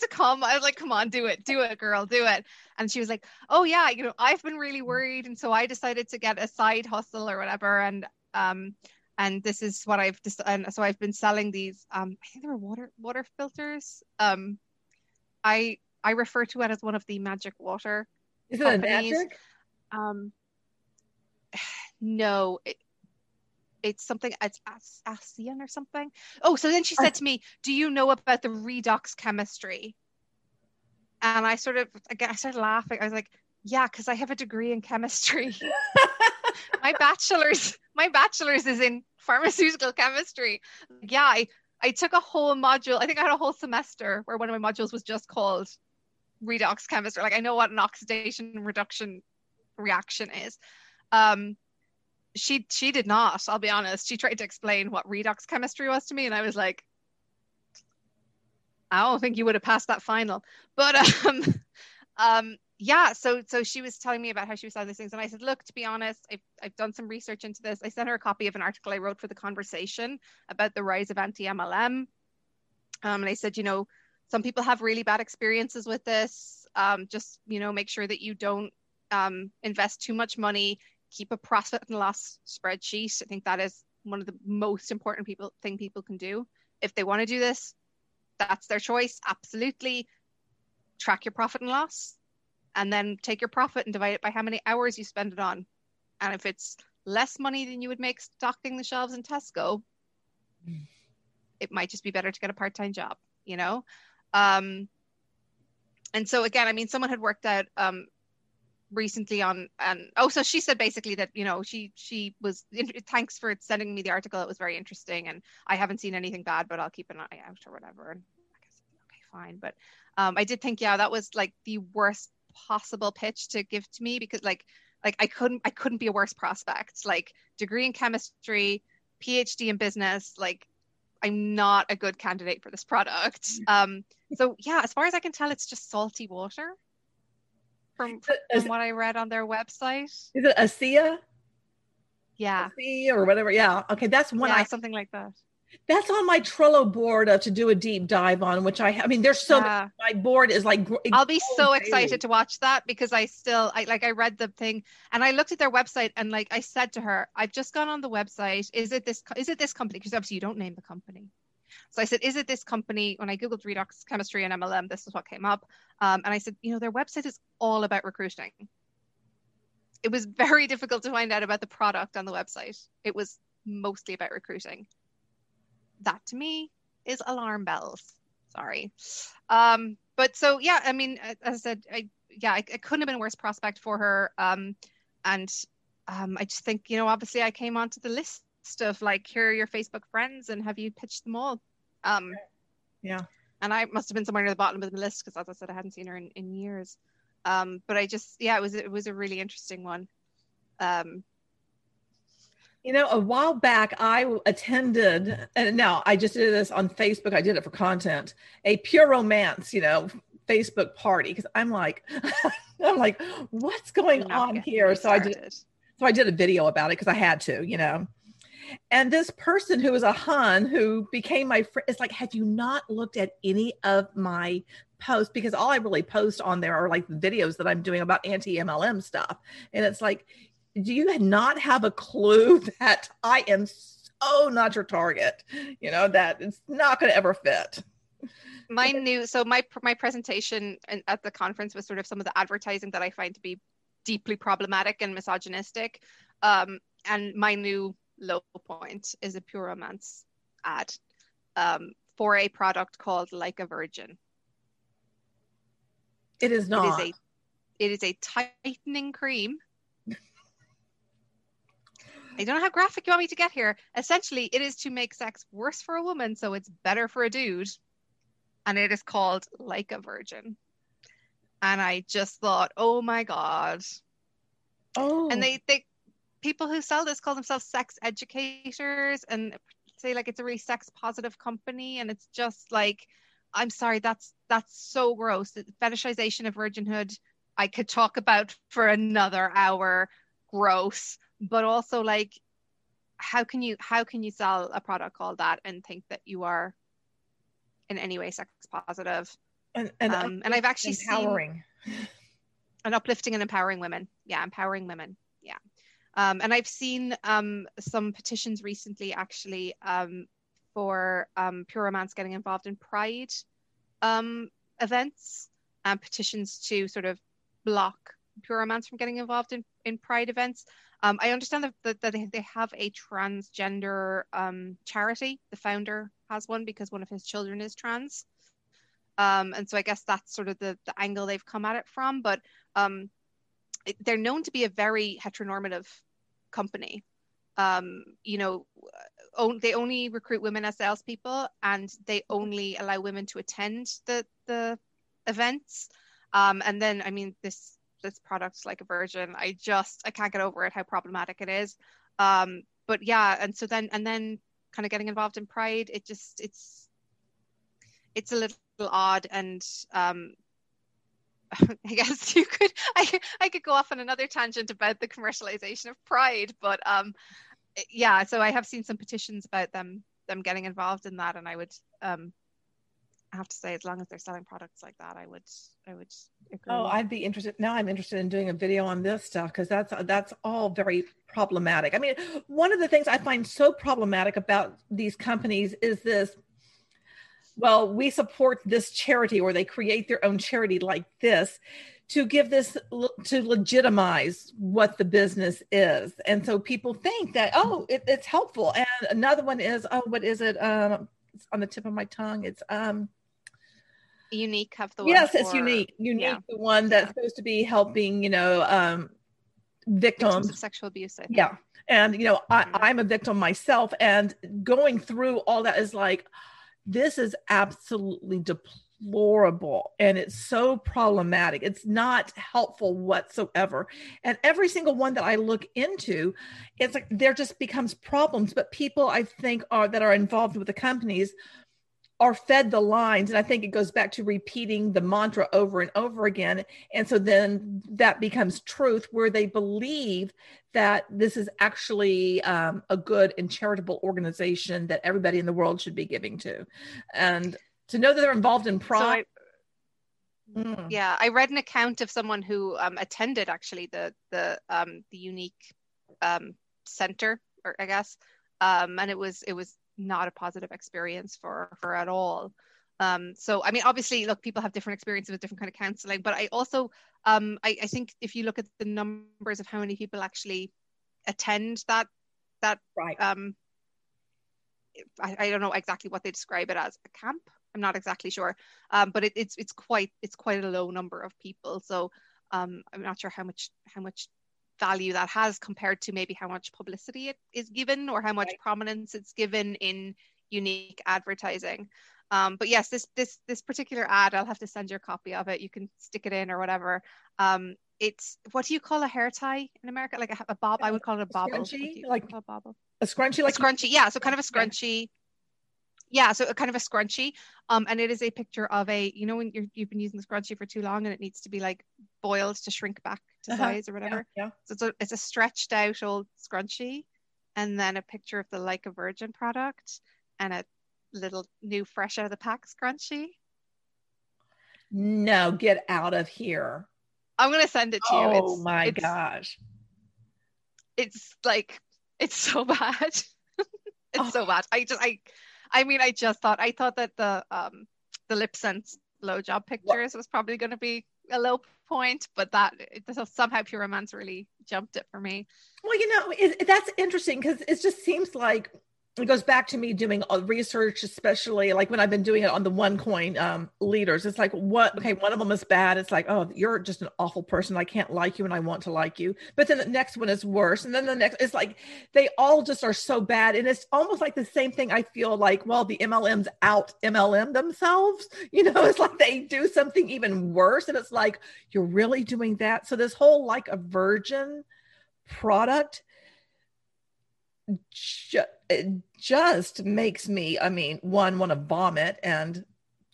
to come. I was like, come on, do it, girl, do it. And she was like, oh yeah, you know, I've been really worried. And so I decided to get a side hustle or whatever. And this is what and so I've been selling these, I think they were water filters. I refer to it as one of the magic water. Is it a magic? No, it's something, it's ASEA or something. Oh, so then she said to me, do you know about the redox chemistry? And I started laughing. I was like, yeah, because I have a degree in chemistry. My bachelor's is in pharmaceutical chemistry. Yeah, I took a whole module. I think I had a whole semester where one of my modules was just called redox chemist, or like I know what an oxidation reduction reaction is. She did not, I'll be honest. She tried to explain what redox chemistry was to me, and I was like, I don't think you would have passed that final. But yeah, so she was telling me about how she was selling these things. And I said, look, to be honest, I've done some research into this. I sent her a copy of an article I wrote for The Conversation about the rise of anti-MLM. And I said, you know, some people have really bad experiences with this. Just, you know, make sure that you don't invest too much money. Keep a profit and loss spreadsheet. I think that is one of the most important thing people can do. If they want to do this, that's their choice. Absolutely. Track your profit and loss, and then take your profit and divide it by how many hours you spend it on. And if it's less money than you would make stocking the shelves in Tesco, it might just be better to get a part-time job, you know? And so again, I mean, someone had worked out recently on, and so she said basically that, you know, she was, thanks for sending me the article. It was very interesting, and I haven't seen anything bad, but I'll keep an eye out or whatever. And I guess, okay, fine. But I did think, yeah, that was like the worst possible pitch to give to me, because like I couldn't be a worse prospect. Like, degree in chemistry, PhD in business, like I'm not a good candidate for this product. So yeah, as far as I can tell, it's just salty water from what I read on their website. Is it ASEA? Yeah. ASEA or whatever. Yeah. Okay. That's one. Yeah, something like that. That's on my Trello board to do a deep dive on, which I mean, there's so much, my board is like, I'll be so excited to watch that, because I read the thing and I looked at their website, and like I said to her, I've just gone on the website. Is it this company? Because obviously you don't name the company. So I said, is it this company? When I Googled redox chemistry and MLM, this is what came up. And I said, you know, their website is all about recruiting. It was very difficult to find out about the product on the website. It was mostly about recruiting. That to me is alarm bells. Sorry. But so, yeah, I mean, as I said, I couldn't have been a worse prospect for her. I just think, you know, obviously I came onto the list of like, here are your Facebook friends and have you pitched them all? Yeah. And I must have been somewhere near the bottom of the list, because as I said, I hadn't seen her in years. But I just, yeah, it was a really interesting one. You know, a while back, I attended, and now I just did this on Facebook. I did it for content, a Pure Romance, you know, Facebook party. Because I'm like, what's going on here? So I did a video about it because I had to, you know. And this person who was a hun who became my friend, it's like, have you not looked at any of my posts? Because all I really post on there are like videos that I'm doing about anti-MLM stuff. And it's like, do you not have a clue that I am so not your target? You know, that it's not going to ever fit. My presentation at the conference was sort of some of the advertising that I find to be deeply problematic and misogynistic. And my new low point is a Pure Romance ad for a product called Like a Virgin. It is not. It is a tightening cream. I don't know how graphic you want me to get here. Essentially, it is to make sex worse for a woman, so it's better for a dude. And it is called Like a Virgin. And I just thought, oh my God. Oh. And they people who sell this call themselves sex educators and say like it's a really sex positive company. And it's just like, I'm sorry, that's so gross. The fetishization of virginhood, I could talk about for another hour. Gross. But also, like, how can you sell a product called that and think that you are in any way sex positive? And I've actually seen an uplifting and empowering women. Yeah, empowering women. Yeah. And I've seen some petitions recently, actually, for Pure Romance getting involved in Pride events, and petitions to sort of block Pure Romance from getting involved in Pride events. I understand that they have a transgender charity. The founder has one because one of his children is trans. And so I guess that's sort of the angle they've come at it from. But they're known to be a very heteronormative company. You know, they only recruit women as salespeople, and they only allow women to attend the events. And then, I mean, this product, Like a Virgin, I can't get over it, how problematic it is. But yeah, and so then, kind of getting involved in Pride, it's a little odd. And I guess I could go off on another tangent about the commercialization of Pride, but yeah, so I have seen some petitions about them getting involved in that, and I would have to say, as long as they're selling products like that, I would agree. Oh, I'd be interested. Now I'm interested in doing a video on this stuff, because that's all very problematic. I mean, one of the things I find so problematic about these companies is this, well, we support this charity, or they create their own charity like this to give this, to legitimize what the business is. And so people think that, oh, it's helpful. And another one is, oh, what is it? It's on the tip of my tongue. It's Unique, have the one. Yes, it's Unique. Unique, the one that's supposed to be helping, victims of sexual abuse. I think. Yeah. And, I'm a victim myself, and going through all that is like, this is absolutely deplorable, and it's so problematic. It's not helpful whatsoever. And every single one that I look into, it's like there just becomes problems. But people, I think, that are involved with the companies are fed the lines. And I think it goes back to repeating the mantra over and over again. And so then that becomes truth, where they believe that this is actually a good and charitable organization that everybody in the world should be giving to. And to know that they're involved in Pride. So I read an account of someone who attended actually the Unique center, or I guess, and it was not a positive experience for at all. So I mean, obviously, look, people have different experiences with different kind of counseling, but I also I think if you look at the numbers of how many people actually attend that right. I don't know exactly what they describe it as, a camp, I'm not exactly sure, but it's quite a low number of people. So I'm not sure how much value that has compared to maybe how much publicity it is given, or how much prominence it's given in Unique advertising. But yes, this particular ad, I'll have to send you a copy of it. You can stick it in or whatever. It's, what do you call a hair tie in America? Like a bob? I would call it a bobble. Scrunchy? Like a bobble. A scrunchie? Like a scrunchie. Yeah. So kind of a scrunchie. Yeah. So kind of a scrunchie. And it is a picture of a, when you've been using the scrunchie for too long and it needs to be like boiled to shrink back to size or whatever. Yeah, yeah. So it's a stretched out old scrunchie, and then a picture of the Like a Virgin product, and a little new fresh out of the pack scrunchie. No, get out of here. I'm going to send it to you. Oh my gosh. It's like, it's so bad. So bad. I thought that the lip sense blowjob pictures was probably going to be a low point, but that somehow Pure Romance really jumped it for me. Well, that's interesting, because it just seems like it goes back to me doing research, especially like when I've been doing it on the OneCoin leaders. It's like, one of them is bad. It's like, oh, you're just an awful person. I can't like you and I want to like you. But then the next one is worse. And then the next, it's like, they all just are so bad. And it's almost like the same thing. I feel like, well, the MLMs out MLM themselves, it's like they do something even worse. And it's like, you're really doing that. So this whole Like a Virgin product, it just makes me, one, want to vomit, and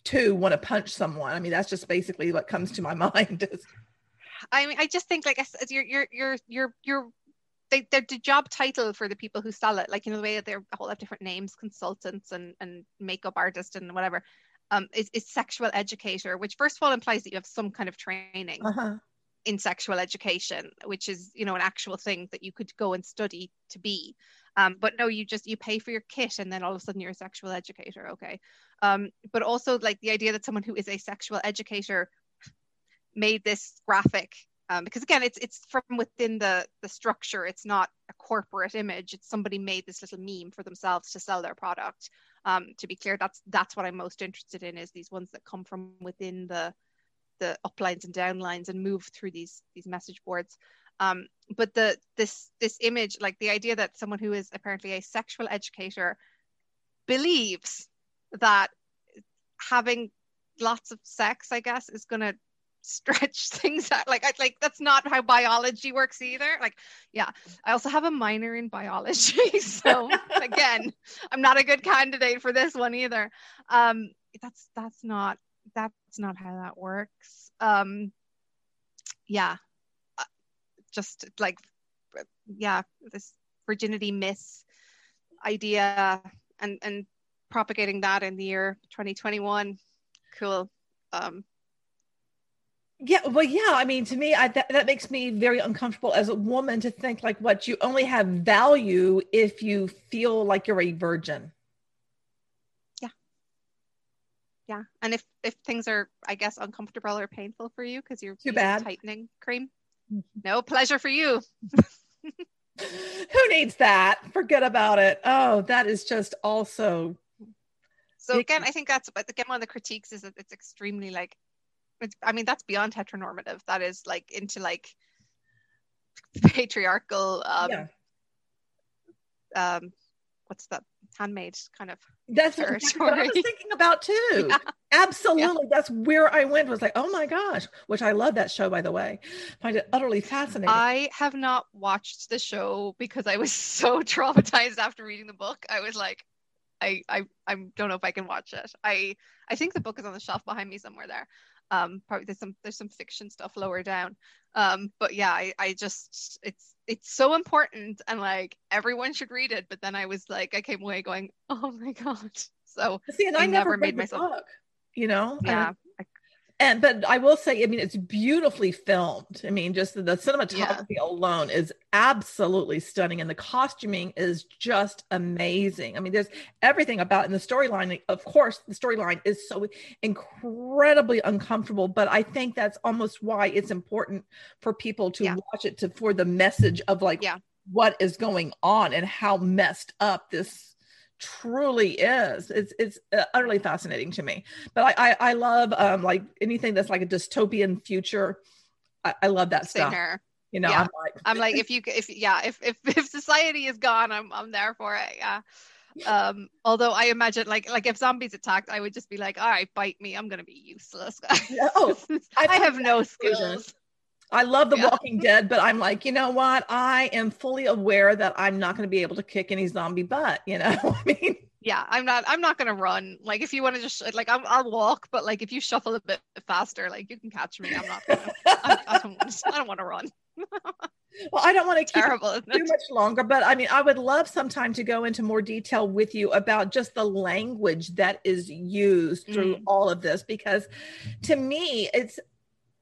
two, want to punch someone. I mean, that's just basically what comes to my mind. I just think, like I said, they're the job title for the people who sell it. Like, the way that they're all have different names, consultants and makeup artist and whatever, is sexual educator, which first of all implies that you have some kind of training in sexual education, which is, an actual thing that you could go and study to be. But no, you pay for your kit, and then all of a sudden you're a sexual educator. Okay. But also, like, the idea that someone who is a sexual educator made this graphic, because again, it's from within the structure. It's not a corporate image. It's somebody made this little meme for themselves to sell their product. To be clear, that's what I'm most interested in, is these ones that come from within the uplines and downlines and move through these message boards. But this image, like the idea that someone who is apparently a sexual educator believes that having lots of sex, I guess, is going to stretch things out. Like that's not how biology works either. Like, yeah, I also have a minor in biology. So again, I'm not a good candidate for this one either. That's not how that works. This virginity myth idea and propagating that in the year 2021. Cool. I mean, to me, that makes me very uncomfortable as a woman to think like what you only have value if you feel like you're a virgin. Yeah. And if things are, I guess, uncomfortable or painful for you because you're tightening cream, no pleasure for you. Who needs that? Forget about it. Oh, that is just also. So again, I think that's, but again, one of the critiques is that it's extremely like, that's beyond heteronormative. That is like into like patriarchal, what's that? Handmade kind of. That's what I was thinking about too. Yeah. Absolutely. Yeah. That's where I went, was like, oh my gosh, which I love that show, by the way. I find it utterly fascinating. I have not watched the show because I was so traumatized after reading the book. I was like, I don't know if I can watch it. I think the book is on the shelf behind me somewhere there. Probably there's some fiction stuff lower down. But yeah, I just, it's so important and like everyone should read it. But then I was like, I came away going, oh my God. So I never made myself book, you know? Yeah. But I will say, I mean, it's beautifully filmed. I mean, just the cinematography alone is absolutely stunning. And the costuming is just amazing. I mean, there's everything about in the storyline. Of course, the storyline is so incredibly uncomfortable, but I think that's almost why it's important for people to watch it for the message of like, what is going on and how messed up this truly is. It's utterly fascinating to me, but I love like anything that's like a dystopian future. I love that stuff. You know, yeah. I'm like if society is gone, I'm there for it. Yeah. Although I imagine like if zombies attacked, I would just be like, all right, bite me. I'm going to be useless. I have no skills. I love The Walking Dead, but I'm like, you know what? I am fully aware that I'm not going to be able to kick any zombie butt, you know? I mean, yeah, I'm not going to run. Like if you want to just like, I'll walk, but like if you shuffle a bit faster, like you can catch me. I'm not going to, I don't want to run. Well, I don't want to keep it too much longer, but I mean, I would love sometime to go into more detail with you about just the language that is used through all of this, because to me,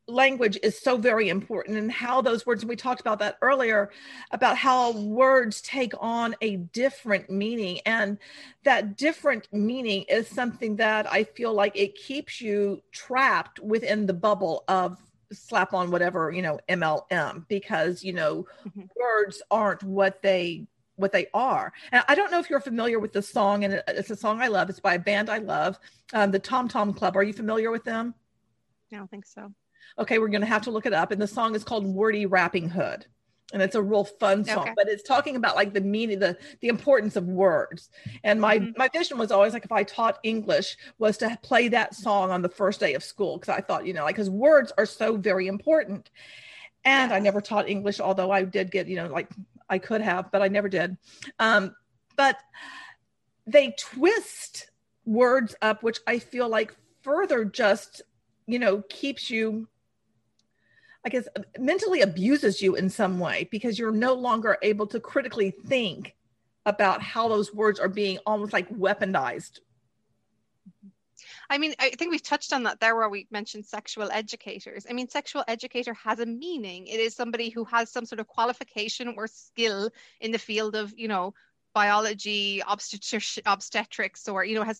language is so very important, and how those words, and we talked about that earlier, about how words take on a different meaning. And that different meaning is something that I feel like it keeps you trapped within the bubble of slap on whatever, you know, MLM, because, you know, words aren't what they are. And I don't know if you're familiar with the song, and it's a song I love. It's by a band I love, the Tom Tom Club. Are you familiar with them? I don't think so. Okay, we're going to have to look it up. And the song is called Wordy Rapping Hood. And it's a real fun song, but it's talking about like the meaning, the importance of words. And my vision was always like, if I taught English, was to play that song on the first day of school. Cause I thought, you know, like, cause words are so very important. And I never taught English, although I did get, you know, like I could have, but I never did. But they twist words up, which I feel like further just, you know, keeps you, I guess, mentally abuses you in some way, because you're no longer able to critically think about how those words are being almost like weaponized. I mean, I think we've touched on that there where we mentioned sexual educators. I mean, sexual educator has a meaning. It is somebody who has some sort of qualification or skill in the field of, you know, biology, obstetrics, or, you know, has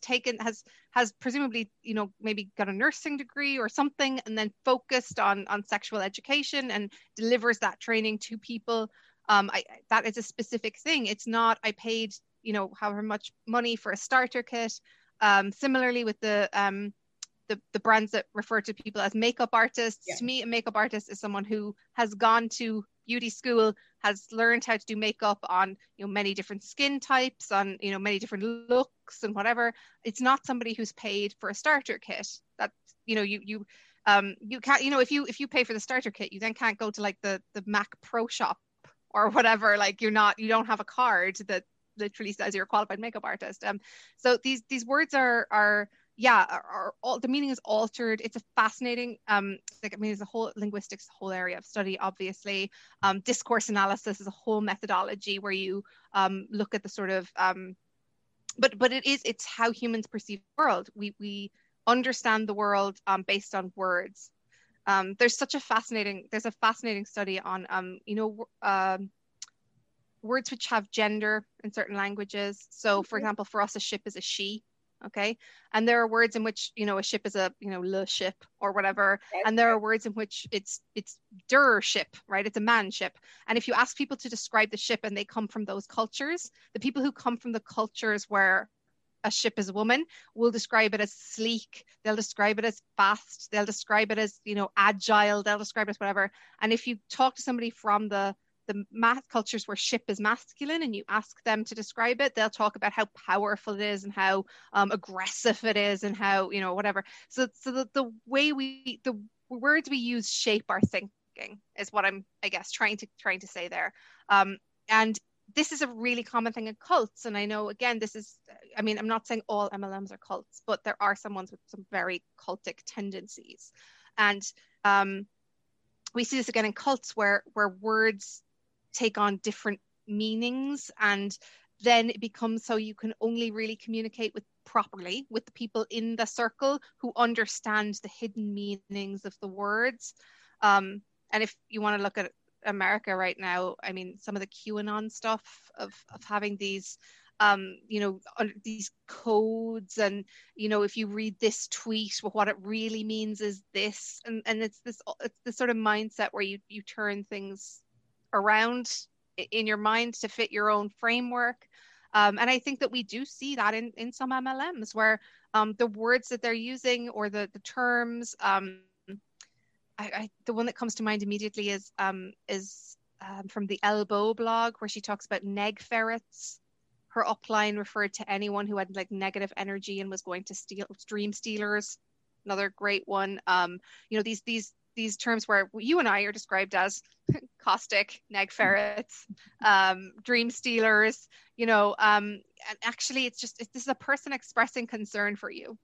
presumably, you know, maybe got a nursing degree or something, and then focused on sexual education and delivers that training to people. That is a specific thing. It's not, I paid, you know, however much money for a starter kit. Similarly with the brands that refer to people as makeup artists, to me, a makeup artist is someone who has gone to beauty school, has learned how to do makeup on, you know, many different skin types, on, you know, many different looks and whatever. It's not somebody who's paid for a starter kit. That, you know, you You can't, you know, if you pay for the starter kit, you then can't go to like the Mac Pro shop or whatever. Like you don't have a card that literally says you're a qualified makeup artist. So these words are all, the meaning is altered. It's a fascinating, there's a whole linguistics, whole area of study, obviously. Discourse analysis is a whole methodology where you look at the sort of, but it's how humans perceive the world. We understand the world based on words. There's a fascinating study on, words which have gender in certain languages. So for example, for us, a ship is a she, okay? And there are words in which, a ship is a, le ship or whatever. And there are words in which it's der ship, right? It's a man ship. And if you ask people to describe the ship and they come from those cultures, the people who come from the cultures where a ship is a woman will describe it as sleek, they'll describe it as fast, they'll describe it as, agile, they'll describe it as whatever. And if you talk to somebody from the math cultures where ship is masculine and you ask them to describe it, they'll talk about how powerful it is and how aggressive it is and how, whatever. So the way the words we use shape our thinking is what I'm, I guess, trying to say there. And this is a really common thing in cults. And I know, again, I'm not saying all MLMs are cults, but there are some ones with some very cultic tendencies. And we see this again in cults where words take on different meanings, and then it becomes so you can only really communicate properly with the people in the circle who understand the hidden meanings of the words. And if you want to look at America right now, I mean, some of the QAnon stuff of having these these codes, and if you read this tweet, well, what it really means is this, and it's this sort of mindset where you turn things around in your mind to fit your own framework, and I think that we do see that in some MLMs where the words that they're using or the terms, the one that comes to mind immediately is from the Elbow blog, where she talks about neg ferrets. Her upline referred to anyone who had like negative energy and was going to steal, dream stealers, another great one. These terms where you and I are described as caustic, neg ferrets, dream stealers, and actually this is a person expressing concern for you,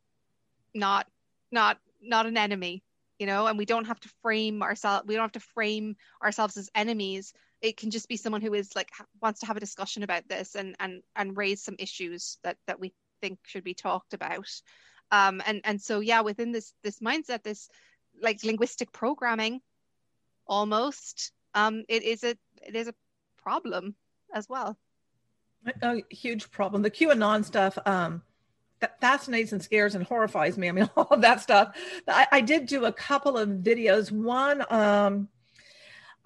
not an enemy, and we don't have to frame ourselves as enemies. It can just be someone who is like wants to have a discussion about this and raise some issues that we think should be talked about, and so yeah, within this mindset, this like linguistic programming, almost it is a problem as well. A huge problem. The QAnon stuff that fascinates and scares and horrifies me. I mean, all of that stuff. I did do a couple of videos. One.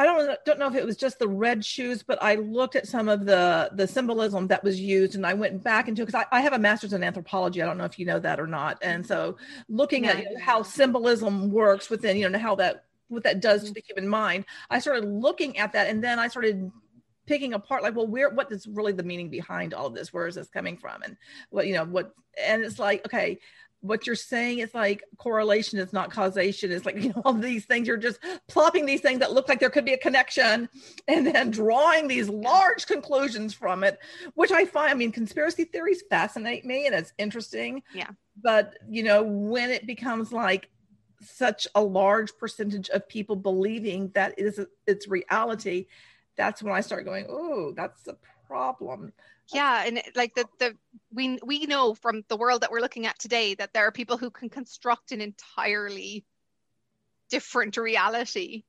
I don't know if it was just the red shoes, but I looked at some of the symbolism that was used, and I went back into it because I have a master's in anthropology. I don't know if you know that or not. And so looking at how symbolism works within, how that, what that does to the human mind, I started looking at that. And then I started picking apart, like, well, what is really the meaning behind all of this? Where is this coming from? And and it's like, okay, what you're saying is like correlation is not causation. It's like, all these things, you're just plopping these things that look like there could be a connection and then drawing these large conclusions from it, which I find, conspiracy theories fascinate me and it's interesting. Yeah. But, when it becomes like such a large percentage of people believing that it's reality, that's when I start going, oh, that's a problem. Yeah, and like we know from the world that we're looking at today that there are people who can construct an entirely different reality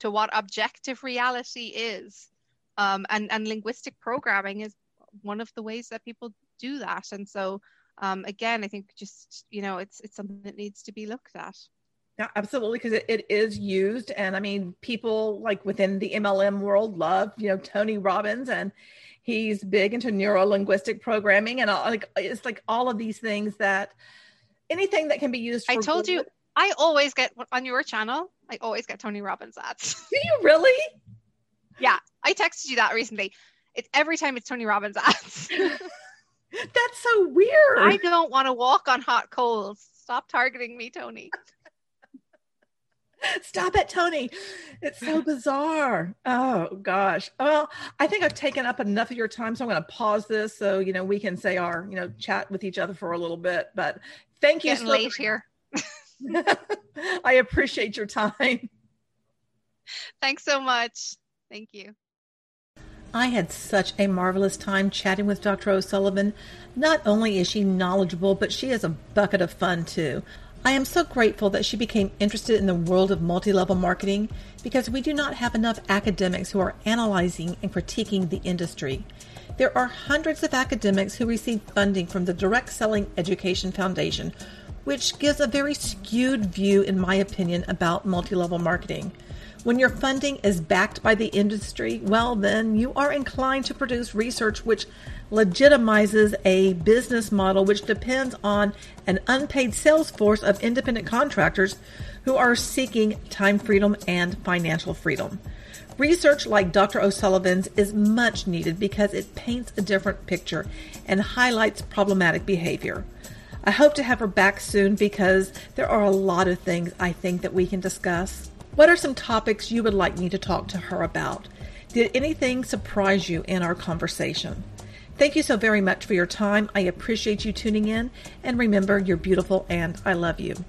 to what objective reality is, and linguistic programming is one of the ways that people do that. And so, again, I think just it's something that needs to be looked at. Yeah, absolutely, because it is used, and people like within the MLM world love Tony Robbins, and he's big into neuro-linguistic programming, and it's like all of these things anything that can be used for. I told you, I always get on your channel. I always get Tony Robbins ads. Do you really? Yeah, I texted you that recently. It's every time it's Tony Robbins ads. That's so weird. I don't want to walk on hot coals. Stop targeting me, Tony. Stop it, Tony. It's so bizarre. Oh, gosh. Well, I think I've taken up enough of your time, so I'm going to pause this so, you know, we can say our, you know, chat with each other for a little bit. But thank you. It's late here. I appreciate your time. Thanks so much. Thank you. I had such a marvelous time chatting with Dr. O'Sullivan. Not only is she knowledgeable, but she is a bucket of fun, too. I am so grateful that she became interested in the world of multi-level marketing because we do not have enough academics who are analyzing and critiquing the industry. There are hundreds of academics who receive funding from the Direct Selling Education Foundation, which gives a very skewed view, in my opinion, about multi-level marketing. When your funding is backed by the industry, well, then you are inclined to produce research which legitimizes a business model which depends on an unpaid sales force of independent contractors who are seeking time freedom and financial freedom. Research like Dr. O'Sullivan's is much needed because it paints a different picture and highlights problematic behavior. I hope to have her back soon because there are a lot of things I think that we can discuss. What are some topics you would like me to talk to her about? Did anything surprise you in our conversation? Thank you so very much for your time. I appreciate you tuning in, and remember, you're beautiful and I love you.